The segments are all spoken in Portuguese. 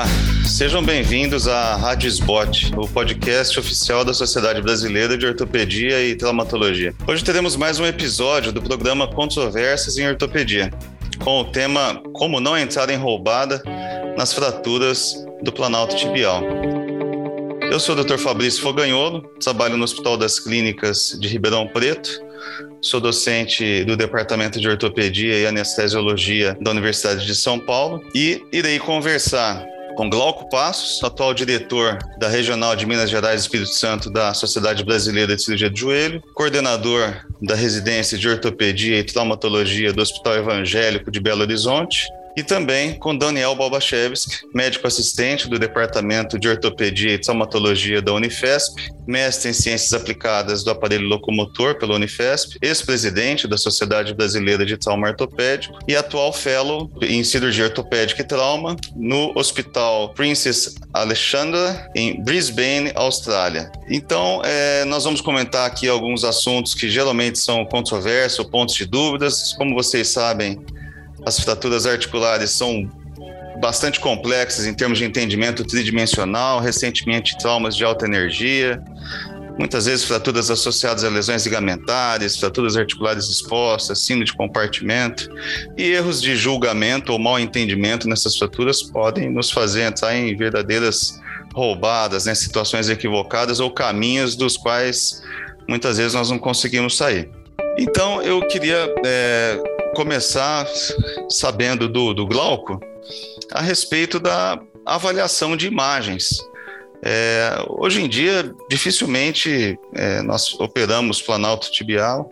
Olá, sejam bem-vindos à Rádio SBOT, o podcast oficial da Sociedade Brasileira de Ortopedia e Traumatologia. Hoje teremos mais um episódio do programa Controvérsias em Ortopedia, com o tema Como Não Entrar em Roubada nas Fraturas do Planalto Tibial. Eu sou o Dr. Fabrício Fogagnolo, trabalho no Hospital das Clínicas de Ribeirão Preto. Sou docente do Departamento de Ortopedia e Anestesiologia da Universidade de São Paulo e irei conversar com Glauco Passos, atual diretor da Regional de Minas Gerais e Espírito Santo da Sociedade Brasileira de Cirurgia do Joelho, coordenador da Residência de Ortopedia e Traumatologia do Hospital Evangélico de Belo Horizonte, e também com Daniel Balbachevski, médico assistente do Departamento de Ortopedia e Traumatologia da Unifesp, mestre em Ciências Aplicadas do Aparelho Locomotor pela Unifesp, ex-presidente da Sociedade Brasileira de Trauma Ortopédico e atual fellow em Cirurgia Ortopédica e Trauma no Hospital Princess Alexandra, em Brisbane, Austrália. Então, nós vamos comentar aqui alguns assuntos que geralmente são controversos ou pontos de dúvidas. Como vocês sabem, as fraturas articulares são bastante complexas em termos de entendimento tridimensional, recentemente traumas de alta energia, muitas vezes fraturas associadas a lesões ligamentares, fraturas articulares expostas, sino de compartimento, e erros de julgamento ou mau entendimento nessas fraturas podem nos fazer entrar em verdadeiras roubadas, né, situações equivocadas ou caminhos dos quais muitas vezes nós não conseguimos sair. Então eu queria começar sabendo do Glauco a respeito da avaliação de imagens. Hoje em dia, dificilmente nós operamos planalto tibial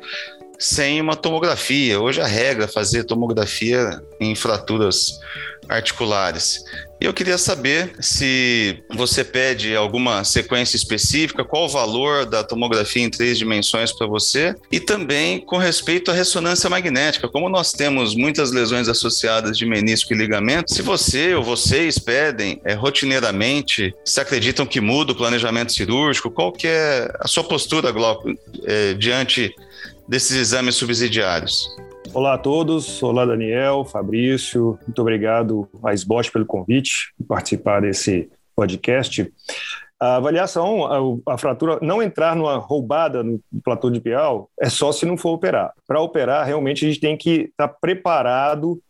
sem uma tomografia. Hoje a regra é fazer tomografia em fraturas articulares. E eu queria saber se você pede alguma sequência específica, qual o valor da tomografia em 3 dimensões para você, e também com respeito à ressonância magnética. Como nós temos muitas lesões associadas de menisco e ligamento, se você ou vocês pedem rotineiramente, se acreditam que muda o planejamento cirúrgico, qual que é a sua postura, Glauco, diante desses exames subsidiários? Olá a todos, olá Daniel, Fabrício, muito obrigado à SBOT pelo convite de participar desse podcast. A avaliação, a fratura, não entrar numa roubada no platô tibial é só se não for operar. Para operar, realmente, a gente tem que estar preparado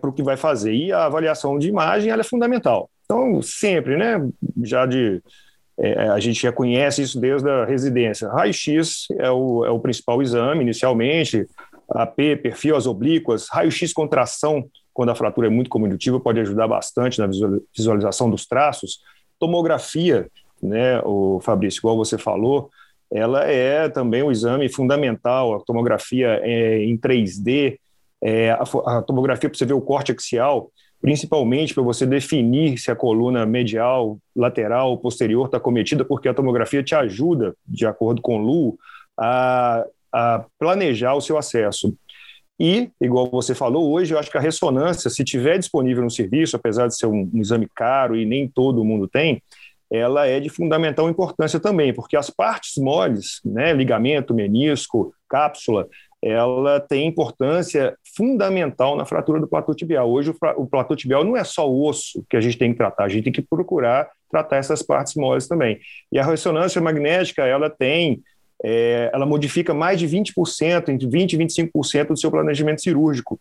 para o que vai fazer. E a avaliação de imagem ela é fundamental. Então, sempre, né? A gente já conhece isso desde a residência. Raio-X é o principal exame, inicialmente. AP, perfil, as oblíquas, raio-x contração, quando a fratura é muito comunitiva, pode ajudar bastante na visualização dos traços. Tomografia, né, o Fabrício, igual você falou, ela é também um exame fundamental. A tomografia é em 3D, a tomografia para você ver o corte axial, principalmente para você definir se a coluna medial, lateral ou posterior está acometida, porque a tomografia te ajuda, de acordo com o LU, a planejar o seu acesso. E, igual você falou, hoje eu acho que a ressonância, se tiver disponível no serviço, apesar de ser um exame caro e nem todo mundo tem, ela é de fundamental importância também, porque as partes moles, né, ligamento, menisco, cápsula, ela tem importância fundamental na fratura do platô tibial. Hoje o platô tibial não é só o osso que a gente tem que tratar, a gente tem que procurar tratar essas partes moles também. E a ressonância magnética, ela tem... ela modifica mais de 20%, entre 20% e 25% do seu planejamento cirúrgico.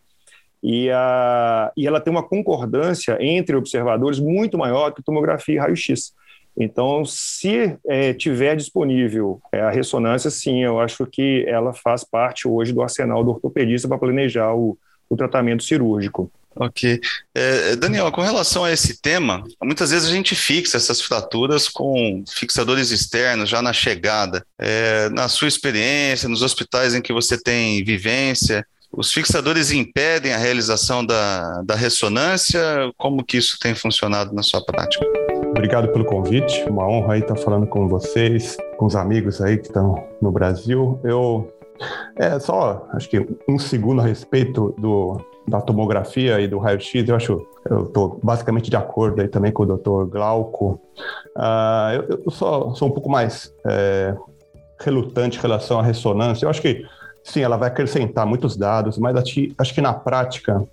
E ela tem uma concordância entre observadores muito maior que tomografia e raio-x. Então, se tiver disponível a ressonância, sim, eu acho que ela faz parte hoje do arsenal do ortopedista para planejar o tratamento cirúrgico. Ok. Daniel, com relação a esse tema, muitas vezes a gente fixa essas fraturas com fixadores externos já na chegada. Na sua experiência, nos hospitais em que você tem vivência, os fixadores impedem a realização da ressonância? Como que isso tem funcionado na sua prática? Obrigado pelo convite, uma honra aí estar falando com vocês, com os amigos aí que estão no Brasil. Só, acho que um segundo a respeito da tomografia e do raio-x, eu estou basicamente de acordo aí também com o Dr. Glauco. Eu sou um pouco mais relutante em relação à ressonância. Eu acho que, sim, ela vai acrescentar muitos dados, mas acho que na prática,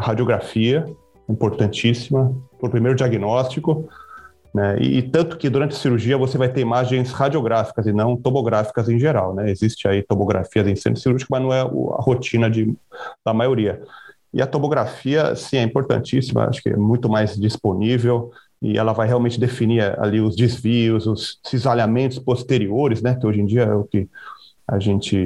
radiografia, importantíssima, para o primeiro diagnóstico, né? E tanto que durante a cirurgia você vai ter imagens radiográficas e não tomográficas em geral, né? Existe aí tomografias em centro cirúrgico, mas não é a rotina da maioria. E a tomografia, sim, é importantíssima, acho que é muito mais disponível e ela vai realmente definir ali os desvios, os cisalhamentos posteriores, né? Que hoje em dia é o que a gente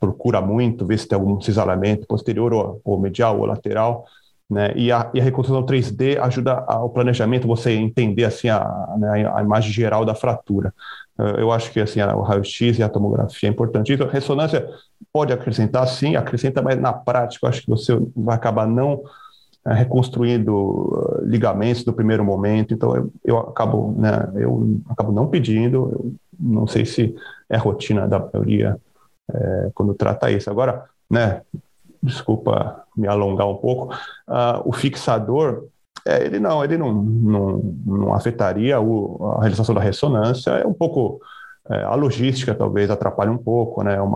procura muito, ver se tem algum cisalhamento posterior ou medial ou lateral, né? E a reconstrução 3D ajuda ao planejamento, você entender assim, a imagem geral da fratura. Eu acho que assim, o raio-x e a tomografia é importante. Então, a ressonância pode acrescentar, sim, acrescenta, mas na prática eu acho que você vai acabar não reconstruindo ligamentos no primeiro momento, então eu acabo não pedindo, eu não sei se é rotina da maioria quando trata isso. Agora, né, desculpa me alongar um pouco, o fixador, ele não afetaria a realização da ressonância, é um pouco, a logística talvez atrapalhe um pouco, né, um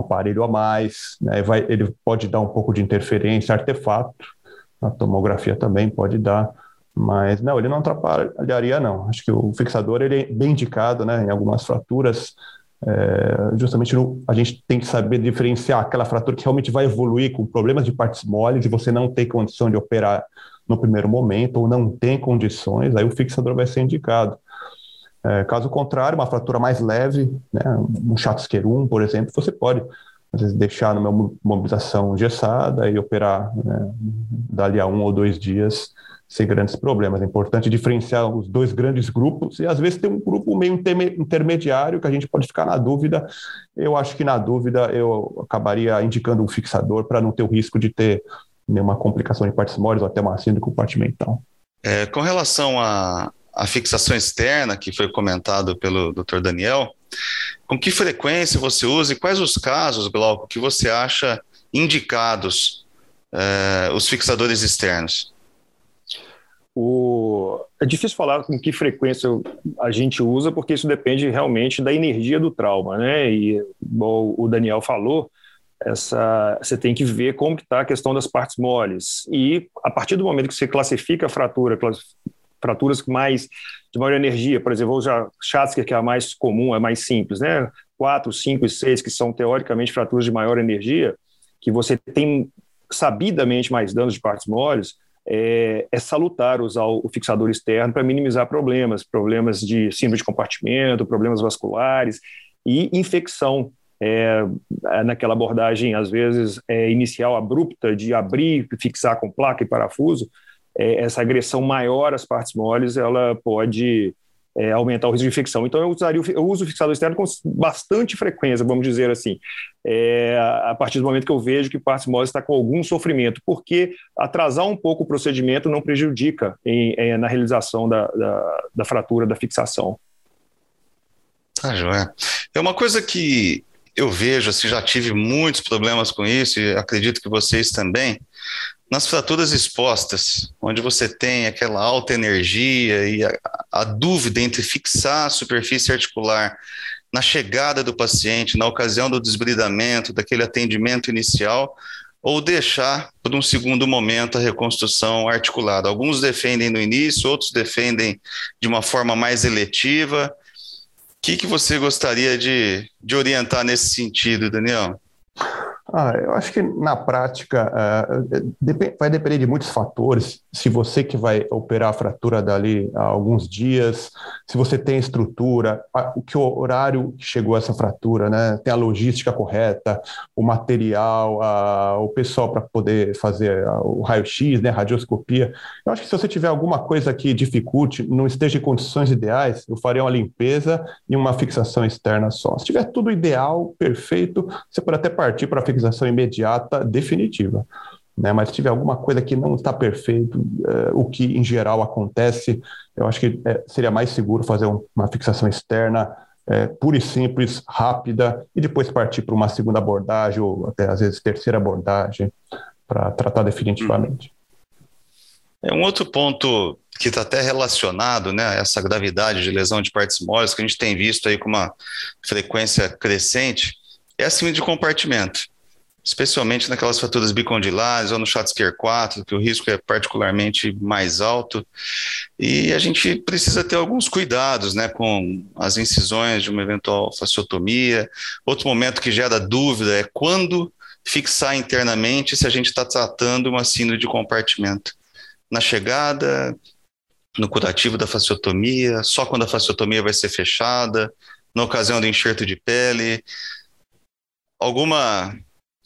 aparelho a mais, né? Ele pode dar um pouco de interferência, artefato, a tomografia também pode dar, mas não, ele não atrapalharia não, acho que o fixador ele é bem indicado, né? Em algumas fraturas, justamente a gente tem que saber diferenciar aquela fratura que realmente vai evoluir com problemas de partes moles e você não tem condição de operar no primeiro momento ou não tem condições, aí o fixador vai ser indicado. Caso contrário, uma fratura mais leve, né, um Schatzker 1, por exemplo, você pode, às vezes, deixar numa mobilização engessada e operar, né, dali a 1 ou 2 dias sem grandes problemas. É importante diferenciar os dois grandes grupos e, às vezes, tem um grupo meio intermediário que a gente pode ficar na dúvida. Eu acho que, na dúvida, eu acabaria indicando um fixador para não ter o risco de ter nenhuma complicação de partes moles ou até uma síndrome compartimental. Com relação a fixação externa, que foi comentado pelo Dr. Daniel, com que frequência você usa e quais os casos, Glauco, que você acha indicados os fixadores externos? É difícil falar com que frequência a gente usa, porque isso depende realmente da energia do trauma, né? E, bom, o Daniel falou, você tem que ver como está a questão das partes moles. E, a partir do momento que você classifica a fratura, fraturas mais de maior energia, por exemplo, o Schatzker, que é a mais comum, é mais simples, né? 4, 5 e 6, que são teoricamente fraturas de maior energia, que você tem sabidamente mais danos de partes moles, é salutar usar o fixador externo para minimizar problemas de síndrome de compartimento, problemas vasculares e infecção. Naquela abordagem, às vezes, inicial abrupta de abrir, fixar com placa e parafuso, essa agressão maior às partes moles, ela pode aumentar o risco de infecção. Então, eu uso o fixador externo com bastante frequência, vamos dizer assim, a partir do momento que eu vejo que partes moles está com algum sofrimento, porque atrasar um pouco o procedimento não prejudica na realização da fratura, da fixação. Tá joia. É uma coisa que eu vejo, assim, já tive muitos problemas com isso, e acredito que vocês também, nas fraturas expostas, onde você tem aquela alta energia e a dúvida entre fixar a superfície articular na chegada do paciente, na ocasião do desbridamento, daquele atendimento inicial, ou deixar por um segundo momento a reconstrução articulada. Alguns defendem no início, outros defendem de uma forma mais eletiva. O que você gostaria de orientar nesse sentido, Daniel? Eu acho que na prática vai depender de muitos fatores, se você que vai operar a fratura dali há alguns dias, se você tem estrutura, que horário que chegou essa fratura, né? Tem a logística correta, o material, o pessoal para poder fazer o raio-x, né? Radioscopia. Eu acho que se você tiver alguma coisa que dificulte, não esteja em condições ideais, eu faria uma limpeza e uma fixação externa só. Se tiver tudo ideal, perfeito, você pode até partir para a fixação imediata definitiva, né? Mas se tiver alguma coisa que não está perfeito, o que em geral acontece, eu acho que seria mais seguro fazer uma fixação externa pura e simples, rápida, e depois partir para uma segunda abordagem ou até às vezes terceira abordagem para tratar definitivamente. É um outro ponto que está até relacionado, né, a essa gravidade de lesão de partes moles que a gente tem visto aí com uma frequência crescente, é a síndrome de compartimento. especialmente naquelas fraturas bicondilares ou no Schatzker 4, que o risco é particularmente mais alto, e a gente precisa ter alguns cuidados, né, com as incisões de uma eventual fasciotomia. Outro momento que gera dúvida é quando fixar internamente se a gente está tratando uma síndrome de compartimento. Na chegada, no curativo da fasciotomia, só quando a fasciotomia vai ser fechada, na ocasião do enxerto de pele. Alguma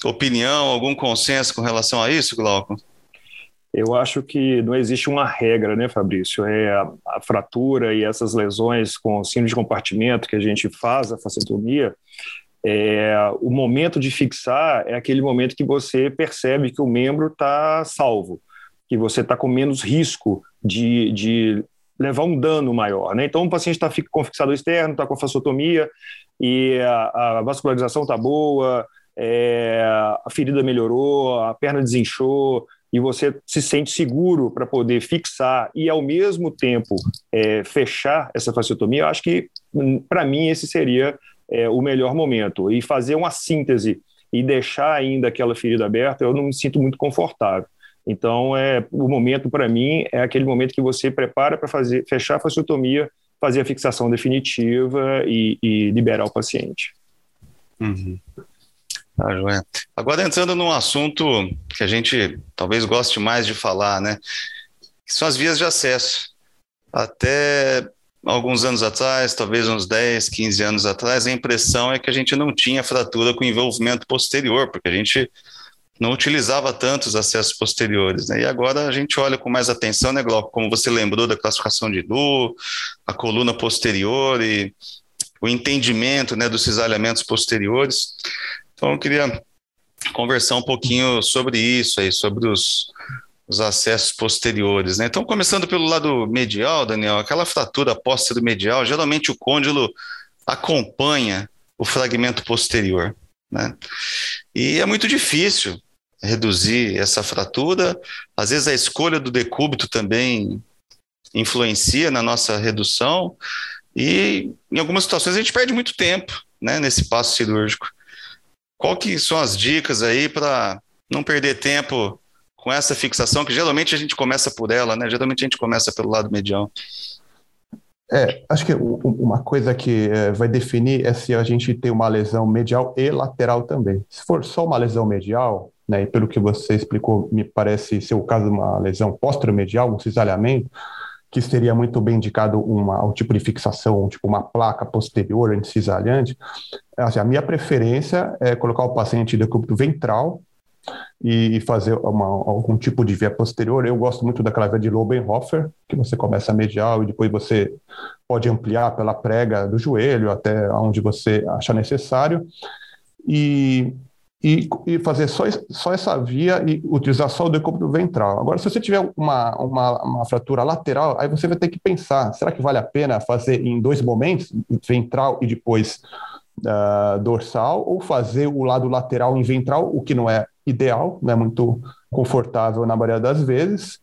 opinião, algum consenso com relação a isso, Glauco? Eu acho que não existe uma regra, né, Fabrício? A fratura e essas lesões com síndrome de compartimento que a gente faz a fasciotomia, o momento de fixar é aquele momento que você percebe que o membro está salvo, que você está com menos risco de levar um dano maior, né? Então, o paciente está com fixador externo, está com fasciotomia e a vascularização está boa, a ferida melhorou, a perna desinchou e você se sente seguro para poder fixar e, ao mesmo tempo, fechar essa fasciotomia. Eu acho que, para mim, esse seria o melhor momento. E fazer uma síntese e deixar ainda aquela ferida aberta, eu não me sinto muito confortável. Então, o momento, para mim, é aquele momento que você prepara para fechar a fasciotomia, fazer a fixação definitiva e liberar o paciente. Uhum. Agora, entrando num assunto que a gente talvez goste mais de falar, né? Que são as vias de acesso. Até alguns anos atrás, talvez uns 10, 15 anos atrás, a impressão é que a gente não tinha fratura com envolvimento posterior, porque a gente não utilizava tantos acessos posteriores, né? E agora a gente olha com mais atenção, né, Glauco? Como você lembrou da classificação de Lu, a coluna posterior e o entendimento, né, dos cisalhamentos posteriores. Então eu queria conversar um pouquinho sobre isso aí, sobre os acessos posteriores, né? Então, começando pelo lado medial, Daniel, aquela fratura póstero-medial, geralmente o côndilo acompanha o fragmento posterior, né? E é muito difícil reduzir essa fratura. Às vezes a escolha do decúbito também influencia na nossa redução e em algumas situações a gente perde muito tempo, né, nesse passo cirúrgico. Qual que são as dicas aí para não perder tempo com essa fixação, que geralmente a gente começa por ela, né? Geralmente a gente começa pelo lado medial. Acho que uma coisa que vai definir é se a gente tem uma lesão medial e lateral também. Se for só uma lesão medial, né, e pelo que você explicou, me parece ser o caso de uma lesão póstero-medial, um cisalhamento, que seria muito bem indicado um tipo de fixação, tipo uma placa posterior anti-cisalhante, assim, a minha preferência é colocar o paciente do decúbito ventral e fazer algum tipo de via posterior. Eu gosto muito daquela via de Lobenhofer, que você começa medial e depois você pode ampliar pela prega do joelho até onde você achar necessário, e fazer só essa via e utilizar só o decúbito ventral. Agora, se você tiver uma fratura lateral, aí você vai ter que pensar, será que vale a pena fazer em dois momentos, ventral e depois dorsal, ou fazer o lado lateral em ventral, o que não é ideal, não é muito confortável na maioria das vezes,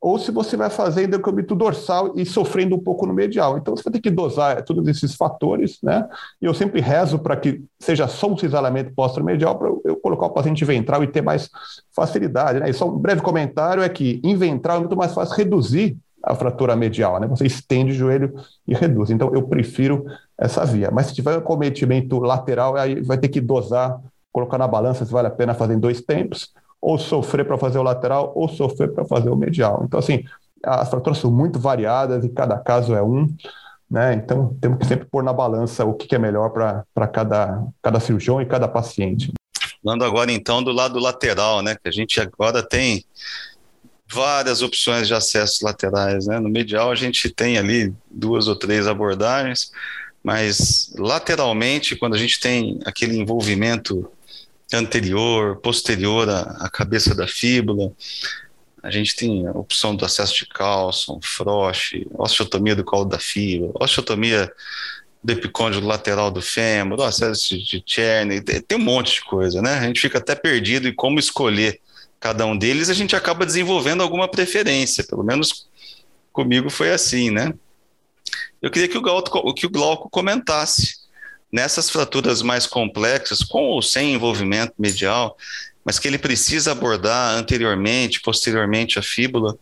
ou se você vai fazer em decúbito dorsal e sofrendo um pouco no medial. Então você vai ter que dosar todos esses fatores, né? E eu sempre rezo para que seja só um cisalhamento póstero-medial para eu colocar o paciente ventral e ter mais facilidade, né? E só um breve comentário é que em ventral é muito mais fácil reduzir a fratura medial, né? Você estende o joelho e reduz. Então eu prefiro essa via. Mas se tiver um acometimento lateral, aí vai ter que dosar, colocar na balança se vale a pena fazer em dois tempos, ou sofrer para fazer o lateral, ou sofrer para fazer o medial. Então, assim, as fraturas são muito variadas e cada caso é um, né? Então, temos que sempre pôr na balança o que é melhor para cada cirurgião e cada paciente. Falando agora, então, do lado lateral, né? Que a gente agora tem várias opções de acessos laterais, né? No medial a gente tem ali 2 ou 3 abordagens, mas lateralmente, quando a gente tem aquele envolvimento anterior, posterior à cabeça da fíbula, a gente tem a opção do acesso de Carlson, Frosch, osteotomia do colo da fíbula, osteotomia do epicôndilo lateral do fêmur, o acesso de Czerny, tem um monte de coisa, né? A gente fica até perdido em como escolher cada um deles, a gente acaba desenvolvendo alguma preferência, pelo menos comigo foi assim, né? Eu queria que o Glauco comentasse nessas fraturas mais complexas, com ou sem envolvimento medial, mas que ele precisa abordar anteriormente, posteriormente à fíbula,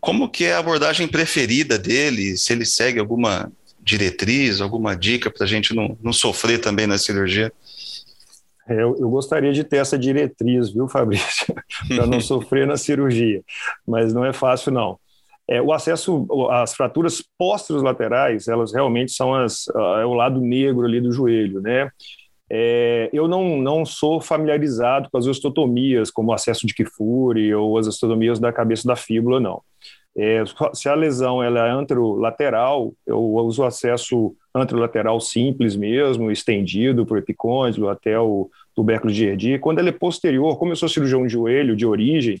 como que é a abordagem preferida dele, se ele segue alguma diretriz, alguma dica para a gente não sofrer também na cirurgia? Eu gostaria de ter essa diretriz, viu, Fabrício, para não sofrer na cirurgia, mas não é fácil, não. O acesso às fraturas pós-laterais, elas realmente são o lado negro ali do joelho, né? Eu não sou familiarizado com as osteotomias, como o acesso de Kifuri ou as osteotomias da cabeça da fíbula, não. Se a lesão ela é anterolateral, eu uso o acesso anterolateral simples mesmo, estendido para o epicôndilo até o tubérculo de Gerdy. Quando ela é posterior, como eu sou cirurgião de joelho de origem,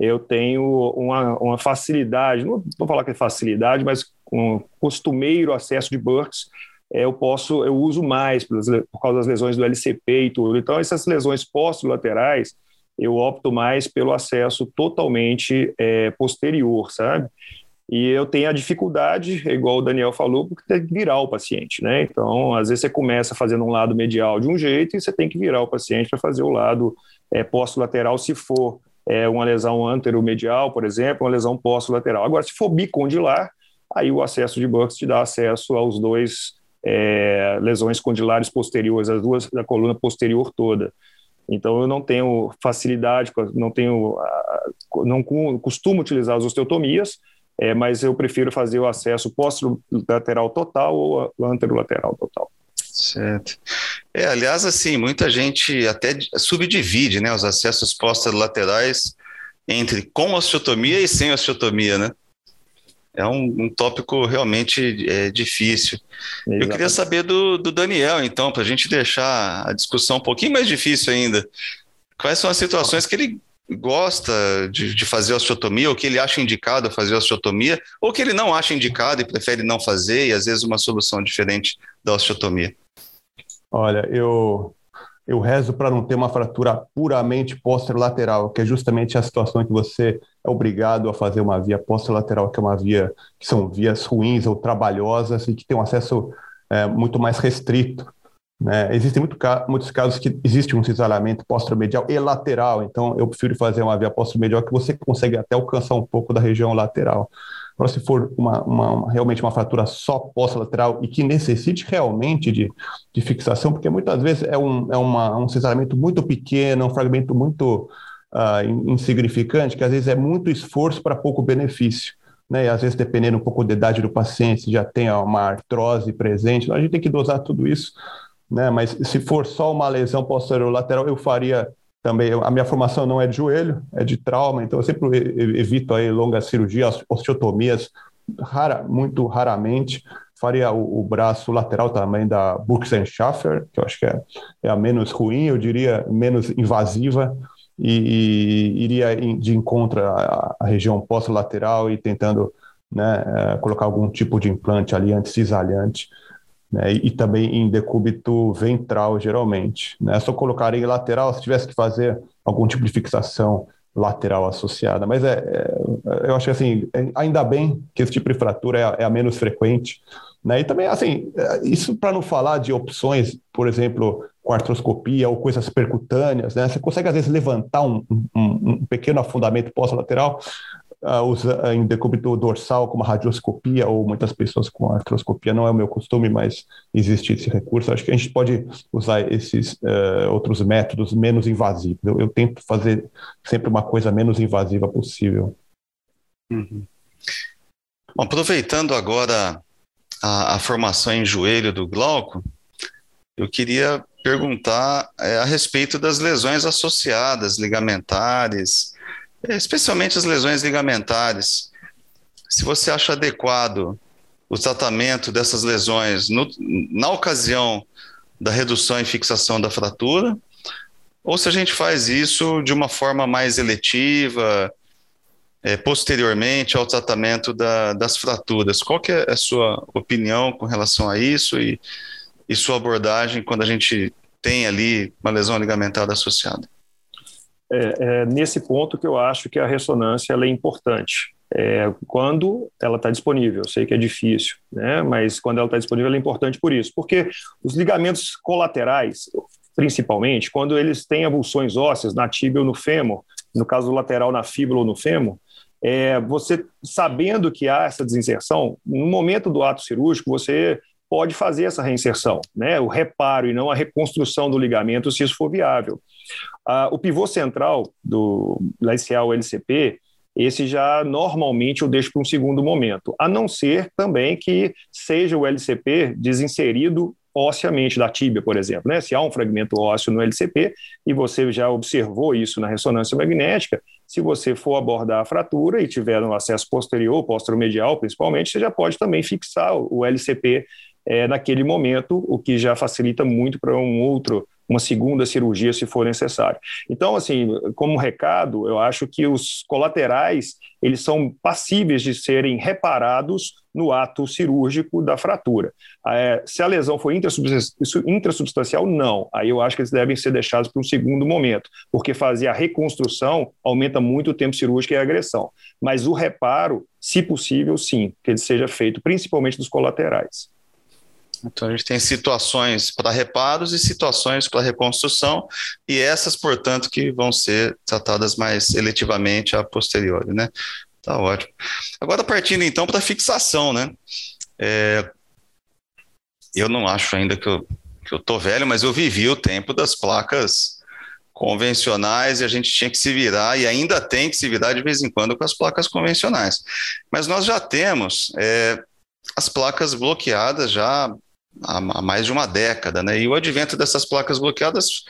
eu tenho uma facilidade, não vou falar que é facilidade, mas um costumeiro acesso de Burks, eu uso mais por causa das lesões do LCP e tudo. Então, essas lesões pós-laterais, eu opto mais pelo acesso totalmente posterior, sabe? E eu tenho a dificuldade, igual o Daniel falou, porque tem que virar o paciente, né? Então, às vezes você começa fazendo um lado medial de um jeito e você tem que virar o paciente para fazer o lado pós-lateral, se for uma lesão anteromedial, por exemplo, uma lesão pós-lateral. Agora, se for bicondilar, aí o acesso de Burks te dá acesso aos dois lesões condilares posteriores, as duas da coluna posterior toda. Então, eu não tenho facilidade, não costumo utilizar as osteotomias, mas eu prefiro fazer o acesso pós-lateral total ou anterolateral total. Certo. Aliás, assim, muita gente até subdivide, né, os acessos pós-laterais entre com osteotomia e sem osteotomia, né? É um tópico realmente difícil. Exatamente. Eu queria saber do Daniel, então, para a gente deixar a discussão um pouquinho mais difícil ainda. Quais são as situações que ele gosta de fazer osteotomia, ou que ele acha indicado fazer osteotomia, ou que ele não acha indicado e prefere não fazer, e às vezes uma solução diferente da osteotomia? Olha, eu rezo para não ter uma fratura puramente posterolateral, que é justamente a situação em que você é obrigado a fazer uma via posterolateral, que é uma via que são vias ruins ou trabalhosas e que tem um acesso muito mais restrito, né? Existem muitos casos que existe um cisalhamento posteromedial e lateral, então eu prefiro fazer uma via posteromedial que você consegue até alcançar um pouco da região lateral. Agora, se for realmente uma fratura só pós-lateral e que necessite realmente de fixação, porque muitas vezes é um cisalhamento muito pequeno, um fragmento muito insignificante, que às vezes é muito esforço para pouco benefício, né? E às vezes, dependendo um pouco da idade do paciente, se já tem uma artrose presente, então a gente tem que dosar tudo isso, né? Mas se for só uma lesão posterolateral, eu faria também. A minha formação não é de joelho, é de trauma, então eu sempre evito aí longas cirurgias, osteotomias, muito raramente. Faria o braço lateral também da Burks and Schaffer, que eu acho que é a menos ruim, eu diria, menos invasiva, e iria de encontro à região pós-lateral e tentando, né, colocar algum tipo de implante ali anticisalhante, né, e também em decúbito ventral, geralmente, né? Só colocaria em lateral se tivesse que fazer algum tipo de fixação lateral associada. Mas eu acho que, assim, ainda bem que esse tipo de fratura é a menos frequente, né? E também, assim, isso para não falar de opções, por exemplo, com artroscopia ou coisas percutâneas, né? Você consegue, às vezes, levantar um pequeno afundamento pós-lateral em decúbito dorsal, como a radioscopia, ou muitas pessoas com artroscopia. Não é o meu costume, mas existe esse recurso. Acho que a gente pode usar esses outros métodos menos invasivos. Eu tento fazer sempre uma coisa menos invasiva possível. Uhum. Bom, aproveitando agora a formação em joelho do Glauco, eu queria perguntar a respeito das lesões associadas, ligamentares, especialmente as lesões ligamentares. Se você acha adequado o tratamento dessas lesões na ocasião da redução e fixação da fratura, ou se a gente faz isso de uma forma mais eletiva, posteriormente ao tratamento das fraturas. Qual que é a sua opinião com relação a isso e sua abordagem quando a gente tem ali uma lesão ligamentar associada? É nesse ponto que eu acho que a ressonância ela é importante, quando ela está disponível. Eu sei que é difícil, né? Mas quando ela está disponível, ela é importante por isso. Porque os ligamentos colaterais, principalmente, quando eles têm avulsões ósseas na tíbia ou no fêmur, no caso do lateral na fíbula ou no fêmur, você sabendo que há essa desinserção, no momento do ato cirúrgico, você pode fazer essa reinserção, né? O reparo e não a reconstrução do ligamento, se isso for viável. O pivô central do laicial LCP, esse já normalmente eu deixo para um segundo momento, a não ser também que seja o LCP desinserido ósseamente da tíbia, por exemplo, né? Se há um fragmento ósseo no LCP e você já observou isso na ressonância magnética, se você for abordar a fratura e tiver um acesso posterior, posteromedial principalmente, você já pode também fixar o LCP naquele momento, o que já facilita muito para uma segunda cirurgia, se for necessário. Então, assim, como recado, eu acho que os colaterais, eles são passíveis de serem reparados no ato cirúrgico da fratura. Se a lesão for intrasubstancial, não. Aí eu acho que eles devem ser deixados para um segundo momento, porque fazer a reconstrução aumenta muito o tempo cirúrgico e a agressão. Mas o reparo, se possível, sim, que ele seja feito, principalmente dos colaterais. Então, a gente tem situações para reparos e situações para reconstrução, e essas, portanto, que vão ser tratadas mais seletivamente a posteriori, né? Tá ótimo. Agora, partindo, então, para a fixação, né? Eu não acho ainda que eu tô velho, mas eu vivi o tempo das placas convencionais e a gente tinha que se virar, e ainda tem que se virar de vez em quando com as placas convencionais. Mas nós já temos as placas bloqueadas já há mais de uma década, né? E o advento dessas placas bloqueadas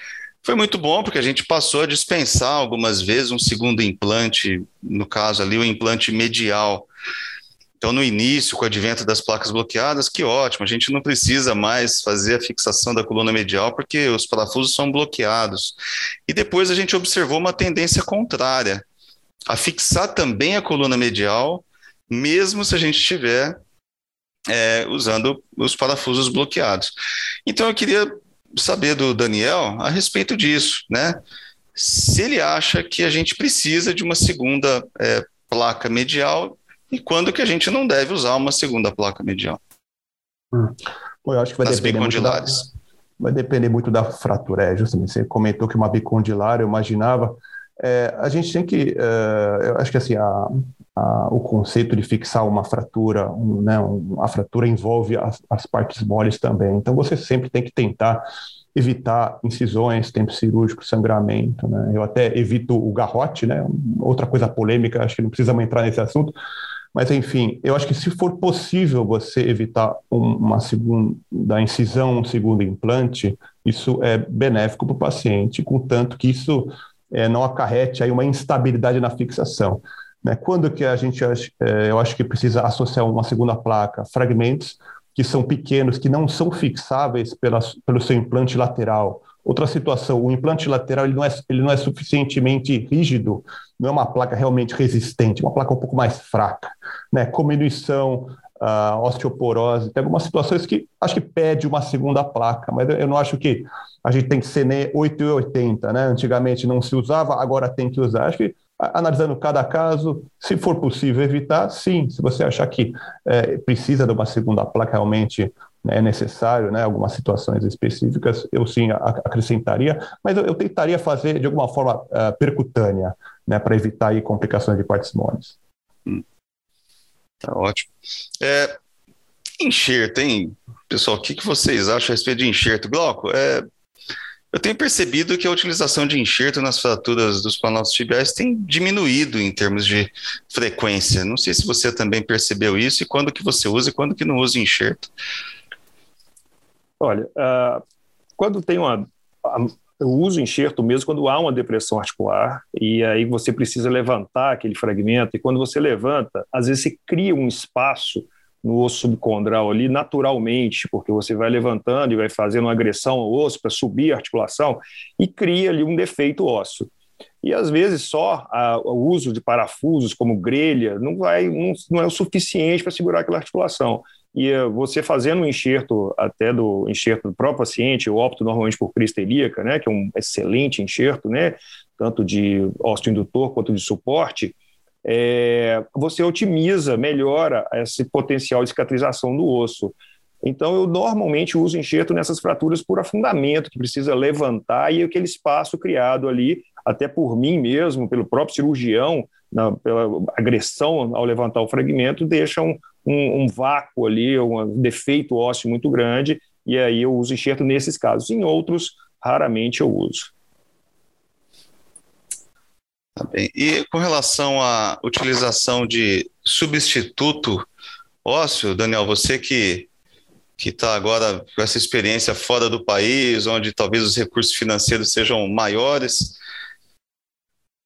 foi muito bom, porque a gente passou a dispensar algumas vezes um segundo implante, no caso ali o implante medial. Então, no início, com o advento das placas bloqueadas, que ótimo, a gente não precisa mais fazer a fixação da coluna medial, porque os parafusos são bloqueados. E depois a gente observou uma tendência contrária, a fixar também a coluna medial, mesmo se a gente tiver usando os parafusos bloqueados. Então, eu queria saber do Daniel a respeito disso, né? Se ele acha que a gente precisa de uma segunda placa medial e quando que a gente não deve usar uma segunda placa medial. Bom, eu acho que vai depender bicondilares. Vai depender muito da fratura, justamente. Você comentou que uma bicondilar, eu imaginava. A gente tem que... eu acho que assim... o conceito de fixar uma fratura, a fratura envolve as partes moles também, então você sempre tem que tentar evitar incisões, tempo cirúrgico, sangramento, né? Eu até evito o garrote, né? Outra coisa polêmica, acho que não precisamos entrar nesse assunto, mas enfim, eu acho que se for possível você evitar uma segunda incisão, um segundo implante, isso é benéfico para o paciente, contanto que isso não acarrete aí uma instabilidade na fixação. Quando que a gente, eu acho que precisa associar uma segunda placa, fragmentos que são pequenos, que não são fixáveis pelo seu implante lateral. Outra situação, o implante lateral ele não é suficientemente rígido, não é uma placa realmente resistente, é uma placa um pouco mais fraca, né? Cominuição, osteoporose, tem algumas situações que acho que pede uma segunda placa, mas eu não acho que a gente tem que ser 8,80, né? Antigamente não se usava, agora tem que usar. Acho que analisando cada caso, se for possível evitar, sim. Se você achar que precisa de uma segunda placa, realmente é necessário, né, algumas situações específicas, eu sim acrescentaria, mas eu tentaria fazer de alguma forma percutânea, né, para evitar aí complicações de partes moles. Tá ótimo. Enxerto, hein? Pessoal, o que vocês acham a respeito de enxerto? Glauco, eu tenho percebido que a utilização de enxerto nas fraturas dos planaltos tibiais tem diminuído em termos de frequência. Não sei se você também percebeu isso, e quando que você usa e quando que não usa enxerto. Olha, quando tem eu uso enxerto mesmo quando há uma depressão articular, e aí você precisa levantar aquele fragmento, e quando você levanta, às vezes você cria um espaço no osso subcondral ali, naturalmente, porque você vai levantando e vai fazendo uma agressão ao osso para subir a articulação e cria ali um defeito ósseo. E às vezes só o uso de parafusos como grelha não é o suficiente para segurar aquela articulação. E você fazendo um enxerto, até do enxerto do próprio paciente, eu opto normalmente por cristeríaca, né, que é um excelente enxerto, né, tanto de osteoindutor quanto de suporte, você otimiza, melhora esse potencial de cicatrização do osso. Então, eu normalmente uso enxerto nessas fraturas por afundamento, que precisa levantar, e aquele espaço criado ali, até por mim mesmo, pelo próprio cirurgião, pela agressão ao levantar o fragmento, deixa um vácuo ali, um defeito ósseo muito grande, e aí eu uso enxerto nesses casos. Em outros, raramente eu uso. Tá bem. E com relação à utilização de substituto ósseo, Daniel, você que está agora com essa experiência fora do país, onde talvez os recursos financeiros sejam maiores.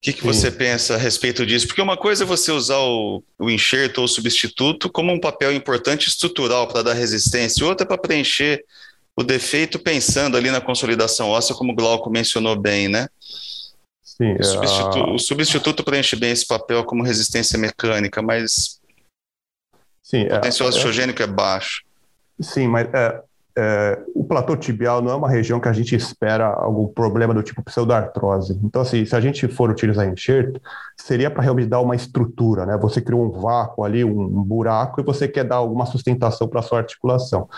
O que você pensa a respeito disso? Porque uma coisa é você usar o enxerto ou o substituto como um papel importante estrutural para dar resistência, outra é para preencher o defeito pensando ali na consolidação óssea, como o Glauco mencionou bem, né? Sim. O substituto preenche bem esse papel como resistência mecânica, mas sim, o potencial osteogênico é baixo. Sim, mas o platô tibial não é uma região que a gente espera algum problema do tipo pseudoartrose. Então, assim, se a gente for utilizar enxerto, seria para realmente dar uma estrutura, né? Você criou um vácuo ali, um buraco, e você quer dar alguma sustentação para a sua articulação.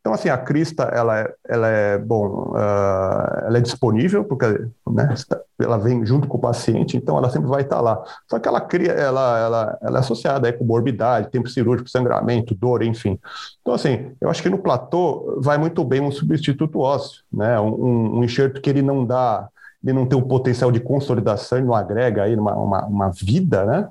Então, assim, a crista, ela é disponível, porque, né, ela vem junto com o paciente, então ela sempre vai estar lá. Só que ela é associada com morbidade, tempo cirúrgico, sangramento, dor, enfim. Então, assim, eu acho que no platô vai muito bem um substituto ósseo, né, um enxerto que ele não tem o potencial de consolidação, ele não agrega aí uma vida, né?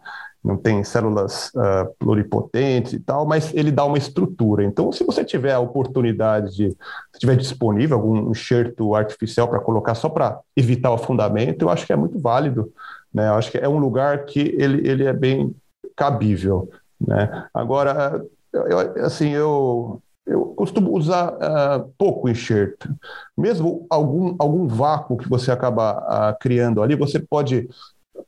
Não tem células pluripotentes e tal, mas ele dá uma estrutura. Então, se você tiver a oportunidade, se tiver disponível algum enxerto artificial para colocar só para evitar o afundamento, eu acho que é muito válido, né? Eu acho que é um lugar que ele é bem cabível, né? Agora, eu costumo usar pouco enxerto. Mesmo algum vácuo que você acaba criando ali, você pode...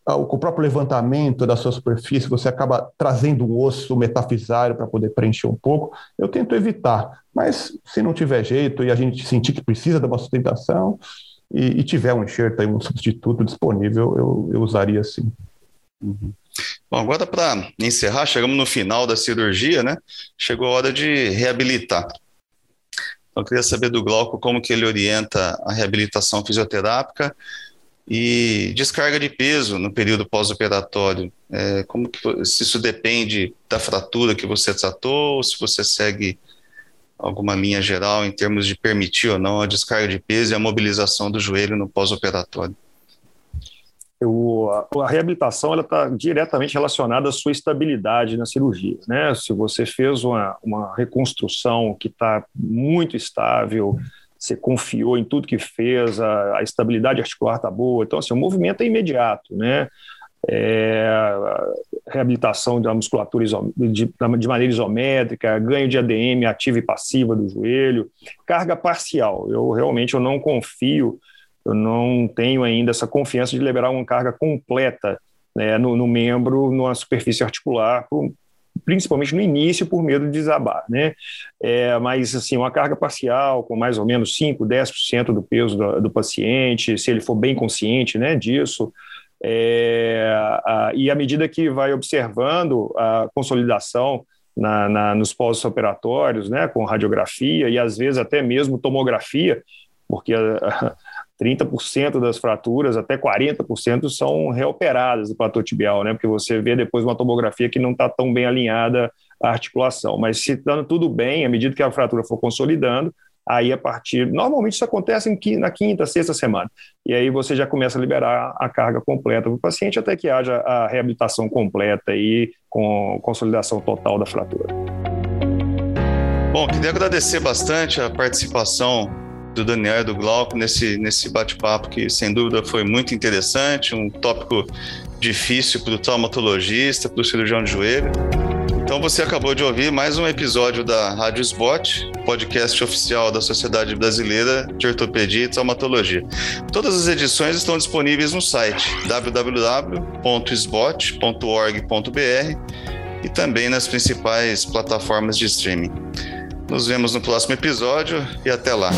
com o próprio levantamento da sua superfície, você acaba trazendo um osso metafisário para poder preencher um pouco. Eu tento evitar, mas se não tiver jeito e a gente sentir que precisa de uma sustentação e tiver um enxerto, um substituto disponível, eu usaria sim. Uhum. Bom, agora para encerrar, chegamos no final da cirurgia, né? Chegou a hora de reabilitar. Então, eu queria saber do Glauco como que ele orienta a reabilitação fisioterápica e descarga de peso no período pós-operatório, se isso depende da fratura que você tratou, ou se você segue alguma linha geral em termos de permitir ou não a descarga de peso e a mobilização do joelho no pós-operatório. A reabilitação está diretamente relacionada à sua estabilidade na cirurgia, né? Se você fez uma reconstrução que está muito estável, você confiou em tudo que fez, a estabilidade articular está boa. Então, assim, o movimento é imediato, né? A reabilitação da musculatura de maneira isométrica, ganho de ADM ativa e passiva do joelho, carga parcial. Eu realmente não confio, eu não tenho ainda essa confiança de liberar uma carga completa, né, no membro, numa superfície articular, principalmente no início, por medo de desabar, né? Mas, assim, uma carga parcial com mais ou menos 5, 10% do peso do paciente, se ele for bem consciente, né, disso. E à medida que vai observando a consolidação nos pós-operatórios, né, com radiografia e, às vezes, até mesmo tomografia, porque 30% das fraturas, até 40% são reoperadas do platô tibial, né? Porque você vê depois uma tomografia que não está tão bem alinhada à articulação. Mas se está tudo bem, à medida que a fratura for consolidando, aí a partir... Normalmente isso acontece na quinta, sexta semana. E aí você já começa a liberar a carga completa do paciente até que haja a reabilitação completa e com consolidação total da fratura. Bom, queria agradecer bastante a participação do Daniel e do Glauco nesse bate-papo que, sem dúvida, foi muito interessante, um tópico difícil para o traumatologista, para o cirurgião de joelho. Então, você acabou de ouvir mais um episódio da Rádio SBOT, podcast oficial da Sociedade Brasileira de Ortopedia e Traumatologia. Todas as edições estão disponíveis no site www.sbot.org.br e também nas principais plataformas de streaming. Nos vemos no próximo episódio e até lá.